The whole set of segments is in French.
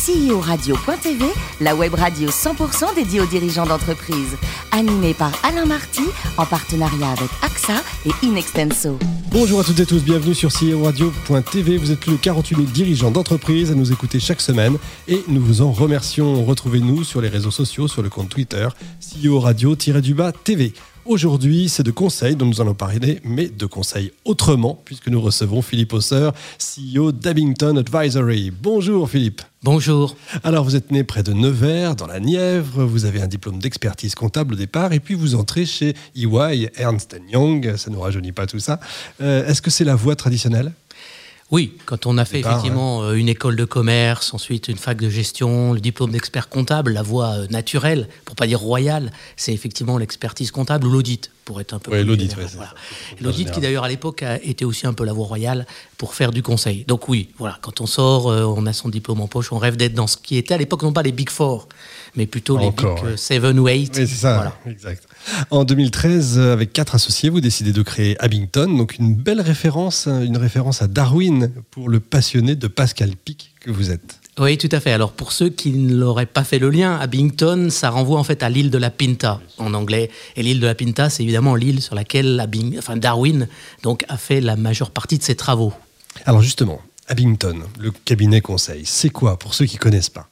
CEO Radio.tv, la web radio 100% dédiée aux dirigeants d'entreprise. Animée par Alain Marty, en partenariat avec AXA et In Extenso. Bonjour à toutes et tous, bienvenue sur CEO Radio.tv. Vous êtes plus de 48 000 dirigeants d'entreprise à nous écouter chaque semaine et nous vous en remercions. Retrouvez-nous sur les réseaux sociaux, sur le compte Twitter, CEO Radio-TV. Aujourd'hui, c'est de conseils dont nous allons parler, mais de conseils autrement, puisque nous recevons Philippe Ausseur, CEO d'Abingdon Advisory. Bonjour Philippe. Bonjour. Alors, vous êtes né près de Nevers, dans la Nièvre, vous avez un diplôme d'expertise comptable au départ, et puis vous entrez chez EY, Ernst & Young, ça ne nous rajeunit pas tout ça. Est-ce que c'est la voie traditionnelle ? Oui, quand on a fait effectivement une école de commerce, ensuite une fac de gestion, le diplôme d'expert comptable, la voie naturelle, pour pas dire royale, c'est effectivement l'expertise comptable ou l'audit, pour être un peu... Oui, l'audit, oui. Voilà. L'audit qui d'ailleurs à l'époque a été aussi un peu la voie royale pour faire du conseil. Donc oui, voilà, quand on sort, on a son diplôme en poche, on rêve d'être dans ce qui était à l'époque non pas les Big Four, mais plutôt les Big 7 ou 8. Oui, c'est ça, voilà. Exact. En 2013, avec 4 associés, vous décidez de créer Abingdon, donc une belle référence, une référence à Darwin pour le passionné de Pascal Pic que vous êtes. Oui, tout à fait. Alors, pour ceux qui ne l'auraient pas fait le lien, Abingdon, ça renvoie en fait à l'île de la Pinta, en anglais. Et l'île de la Pinta, c'est évidemment l'île sur laquelle Darwin donc, a fait la majeure partie de ses travaux. Alors justement, Abingdon, le cabinet conseil, c'est quoi pour ceux qui ne connaissent pas ?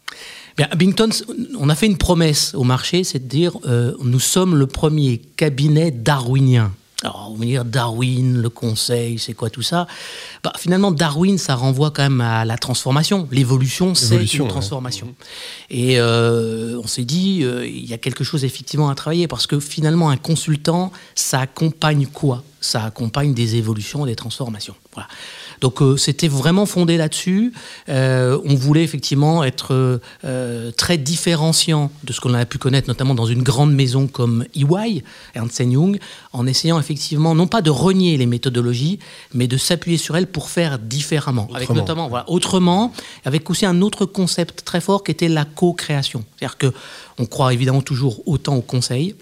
Bien, Abingdon, on a fait une promesse au marché, c'est de dire nous sommes le premier cabinet darwinien. Alors, on va dire Darwin, le conseil, c'est quoi tout ça ? Bah, finalement, Darwin, ça renvoie quand même à la transformation. L'évolution, c'est une transformation. Ouais. Et on s'est dit, il y a quelque chose effectivement à travailler parce que finalement, un consultant, ça accompagne quoi ? Ça accompagne des évolutions et des transformations. Voilà. Donc c'était vraiment fondé là-dessus. On voulait effectivement être très différenciant de ce qu'on a pu connaître, notamment dans une grande maison comme EY, Ernst & Young, en essayant effectivement, non pas de renier les méthodologies, mais de s'appuyer sur elles pour faire différemment. Autrement. Avec notamment, voilà, autrement, avec aussi un autre concept très fort qui était la co-création. C'est-à-dire qu'on croit évidemment toujours autant au conseil,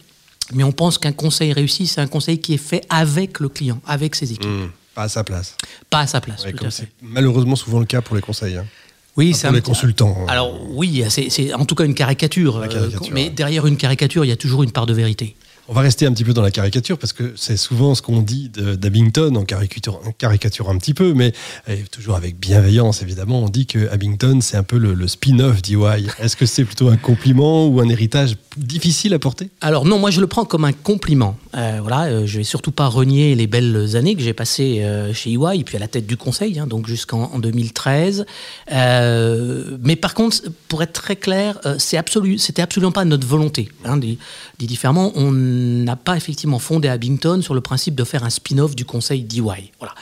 mais on pense qu'un conseil réussi, c'est un conseil qui est fait avec le client, avec ses équipes. Pas à sa place. Pas à sa place, ouais, tout à fait. C'est malheureusement souvent le cas pour les conseils. Hein. Oui, c'est pour les consultants. Alors oui, c'est en tout cas une caricature. Mais ouais. Derrière une caricature, il y a toujours une part de vérité. On va rester un petit peu dans la caricature, parce que c'est souvent ce qu'on dit d'Abingdon, en caricature un petit peu, mais toujours avec bienveillance, évidemment. On dit que Abingdon, c'est un peu le spin-off d'EY. Est-ce que c'est plutôt un compliment ou un héritage difficile à porter ? Alors non, moi je le prends comme un compliment. Je vais surtout pas renier les belles années que j'ai passées chez EY, et puis à la tête du conseil, donc jusqu'en 2013. Mais par contre, pour être très clair, c'était absolument pas notre volonté. Dit différemment, on n'a pas effectivement fondé Abingdon sur le principe de faire un spin-off du conseil d'EY. Voilà.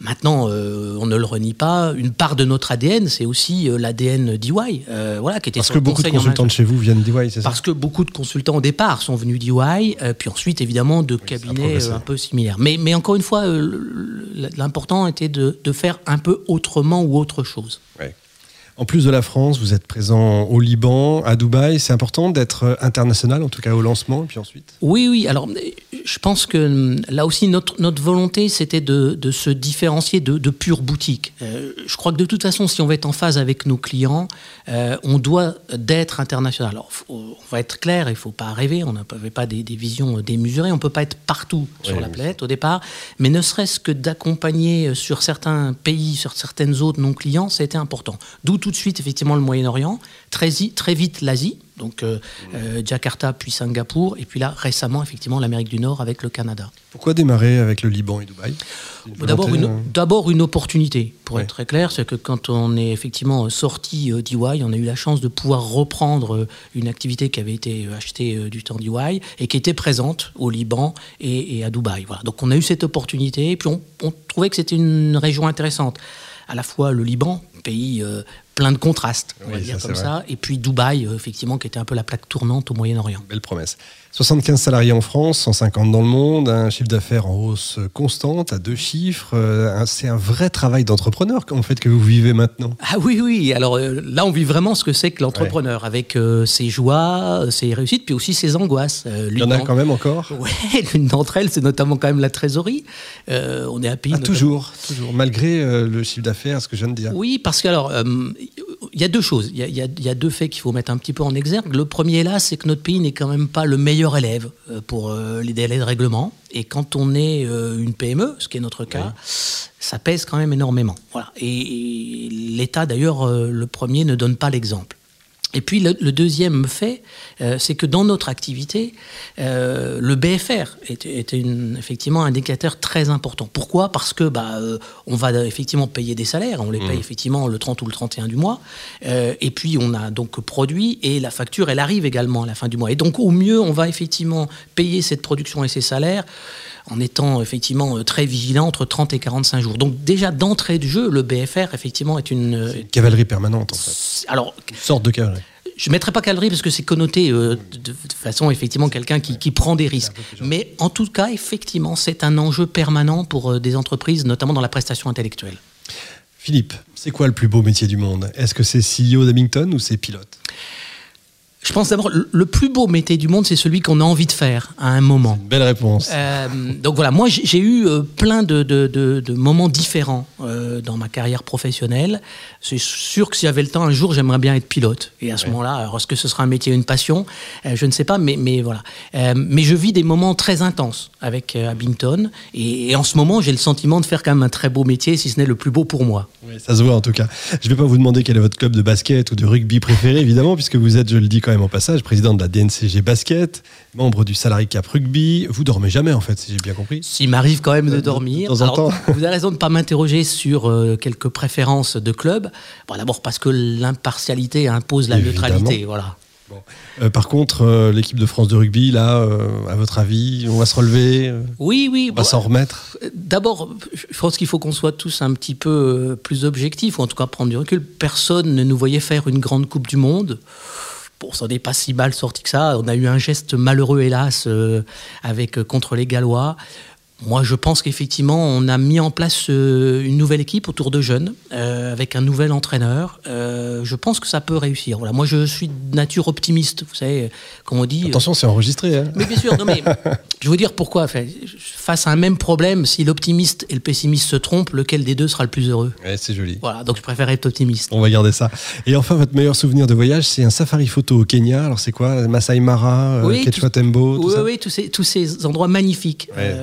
Maintenant, on ne le renie pas. Une part de notre ADN, c'est aussi l'ADN d'EY. Qui était parce que beaucoup de consultants de chez vous viennent d'EY, c'est ça ? Parce que beaucoup de consultants au départ sont venus d'EY, puis ensuite évidemment de cabinets un peu similaires. Mais encore une fois, l'important était de faire un peu autrement ou autre chose. Oui. En plus de la France, vous êtes présent au Liban, à Dubaï. C'est important d'être international, en tout cas au lancement, et puis ensuite ? Oui. Alors, je pense que là aussi, notre volonté, c'était de se différencier de pure boutique. Je crois que de toute façon, si on veut être en phase avec nos clients, on doit d'être international. Alors, on va être clair, il ne faut pas rêver. On n'avait pas des visions démesurées. On ne peut pas être partout sur la planète au départ. Mais ne serait-ce que d'accompagner sur certains pays, sur certaines zones non clients, c'était important. D'où tout de suite, effectivement, le Moyen-Orient, très vite l'Asie, donc Jakarta, puis Singapour, et puis là, récemment, effectivement, l'Amérique du Nord avec le Canada. Pourquoi démarrer avec le Liban et Dubaï ? D'abord, une opportunité. Pour être très clair, c'est que quand on est effectivement sorti d'EY, on a eu la chance de pouvoir reprendre une activité qui avait été achetée du temps d'EY et qui était présente au Liban et à Dubaï. Voilà. Donc, on a eu cette opportunité, et puis on trouvait que c'était une région intéressante. À la fois le Liban, pays plein de contrastes, on va dire comme ça. Et puis Dubaï, effectivement, qui était un peu la plaque tournante au Moyen-Orient. Belle promesse. 75 salariés en France, 150 dans le monde, un chiffre d'affaires en hausse constante, à 2 chiffres. C'est un vrai travail d'entrepreneur, en fait, que vous vivez maintenant. Ah oui. Alors là, on vit vraiment ce que c'est que l'entrepreneur, avec ses joies, ses réussites, puis aussi ses angoisses. Il y en a quand même encore. Oui, l'une d'entre elles, c'est notamment quand même la trésorerie. On est à pays. Toujours, malgré le chiffre d'affaires, ce que je viens de dire. Oui, parce que alors... Il y a deux choses. Il y a deux faits qu'il faut mettre un petit peu en exergue. Le premier, là, c'est que notre pays n'est quand même pas le meilleur élève pour les délais de règlement. Et quand on est une PME, ce qui est notre cas, ça pèse quand même énormément. Voilà. Et l'État, d'ailleurs, le premier, ne donne pas l'exemple. Et puis le deuxième fait, c'est que dans notre activité, le BFR était effectivement un indicateur très important. Pourquoi ? Parce que on va effectivement payer des salaires, on les paye effectivement le 30 ou le 31 du mois, et puis on a donc produit, et la facture, elle arrive également à la fin du mois. Et donc au mieux, on va effectivement payer cette production et ces salaires en étant effectivement très vigilant entre 30 et 45 jours. Donc déjà d'entrée de jeu, le BFR effectivement est une cavalerie permanente en fait. Alors, une sorte de cavalerie. Je ne mettrai pas cavalerie parce que c'est connoté de façon effectivement quelqu'un qui prend des risques. Mais en tout cas, effectivement, c'est un enjeu permanent pour des entreprises, notamment dans la prestation intellectuelle. Philippe, c'est quoi le plus beau métier du monde ? Est-ce que c'est CEO d'Abingdon ou c'est pilote ? Je pense d'abord, le plus beau métier du monde, c'est celui qu'on a envie de faire à un moment. Belle réponse. Donc voilà, moi j'ai eu plein de moments différents dans ma carrière professionnelle. C'est sûr que si j'avais le temps, un jour, j'aimerais bien être pilote. Et à ce moment-là, alors est-ce que ce sera un métier, une passion ? Je ne sais pas, mais voilà. Mais je vis des moments très intenses avec Abingdon. Et en ce moment, j'ai le sentiment de faire quand même un très beau métier, si ce n'est le plus beau pour moi. Oui, ça se voit en tout cas. Je ne vais pas vous demander quel est votre club de basket ou de rugby préféré, évidemment, puisque vous êtes, je le dis quand même, en passage, président de la DNCG Basket, membre du Salary Cap Rugby. Vous dormez jamais, en fait, si j'ai bien compris. S'il m'arrive quand même de dormir. De temps en temps. Vous avez raison de ne pas m'interroger sur quelques préférences de club. Bon, d'abord parce que l'impartialité impose la neutralité. Voilà. Bon. Par contre, l'équipe de France de rugby, là, à votre avis, on va se relever ? Oui. On va s'en remettre ? D'abord, je pense qu'il faut qu'on soit tous un petit peu plus objectifs, ou en tout cas prendre du recul. Personne ne nous voyait faire une grande Coupe du Monde. Bon, ça n'est pas si mal sorti que ça. On a eu un geste malheureux, hélas, contre les Gallois. Moi, je pense qu'effectivement, on a mis en place une nouvelle équipe autour de jeunes, avec un nouvel entraîneur. Je pense que ça peut réussir. Voilà. Moi, je suis de nature optimiste, vous savez, comme on dit... Attention, c'est enregistré. Hein. Mais bien sûr, non, mais je vais vous dire pourquoi. Enfin, face à un même problème, si l'optimiste et le pessimiste se trompent, lequel des deux sera le plus heureux ? Ouais, c'est joli. Voilà, donc je préfère être optimiste. On va garder ça. Et enfin, votre meilleur souvenir de voyage, c'est un safari photo au Kenya. Alors, c'est quoi ? Masai Mara, Ketchum, Tembo, tout ça ? Oui, tous ces endroits magnifiques. Ouais.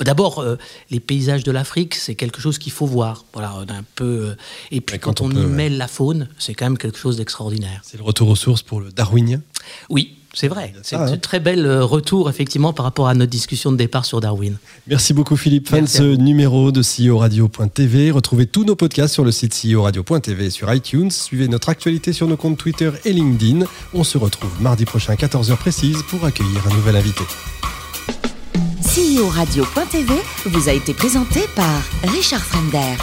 D'abord, les paysages de l'Afrique, c'est quelque chose qu'il faut voir. Voilà, un peu. Et puis quand on y mêle la faune, c'est quand même quelque chose d'extraordinaire. C'est le retour aux sources pour le darwinien. Oui, c'est vrai. C'est un très bel retour, effectivement, par rapport à notre discussion de départ sur Darwin. Merci beaucoup, Philippe. Fin de ce numéro de CEO Radio.tv. Retrouvez tous nos podcasts sur le site CEO Radio.tv et sur iTunes. Suivez notre actualité sur nos comptes Twitter et LinkedIn. On se retrouve mardi prochain, 14h précise, pour accueillir un nouvel invité. CEO Radio.tv vous a été présenté par Richard Fremder.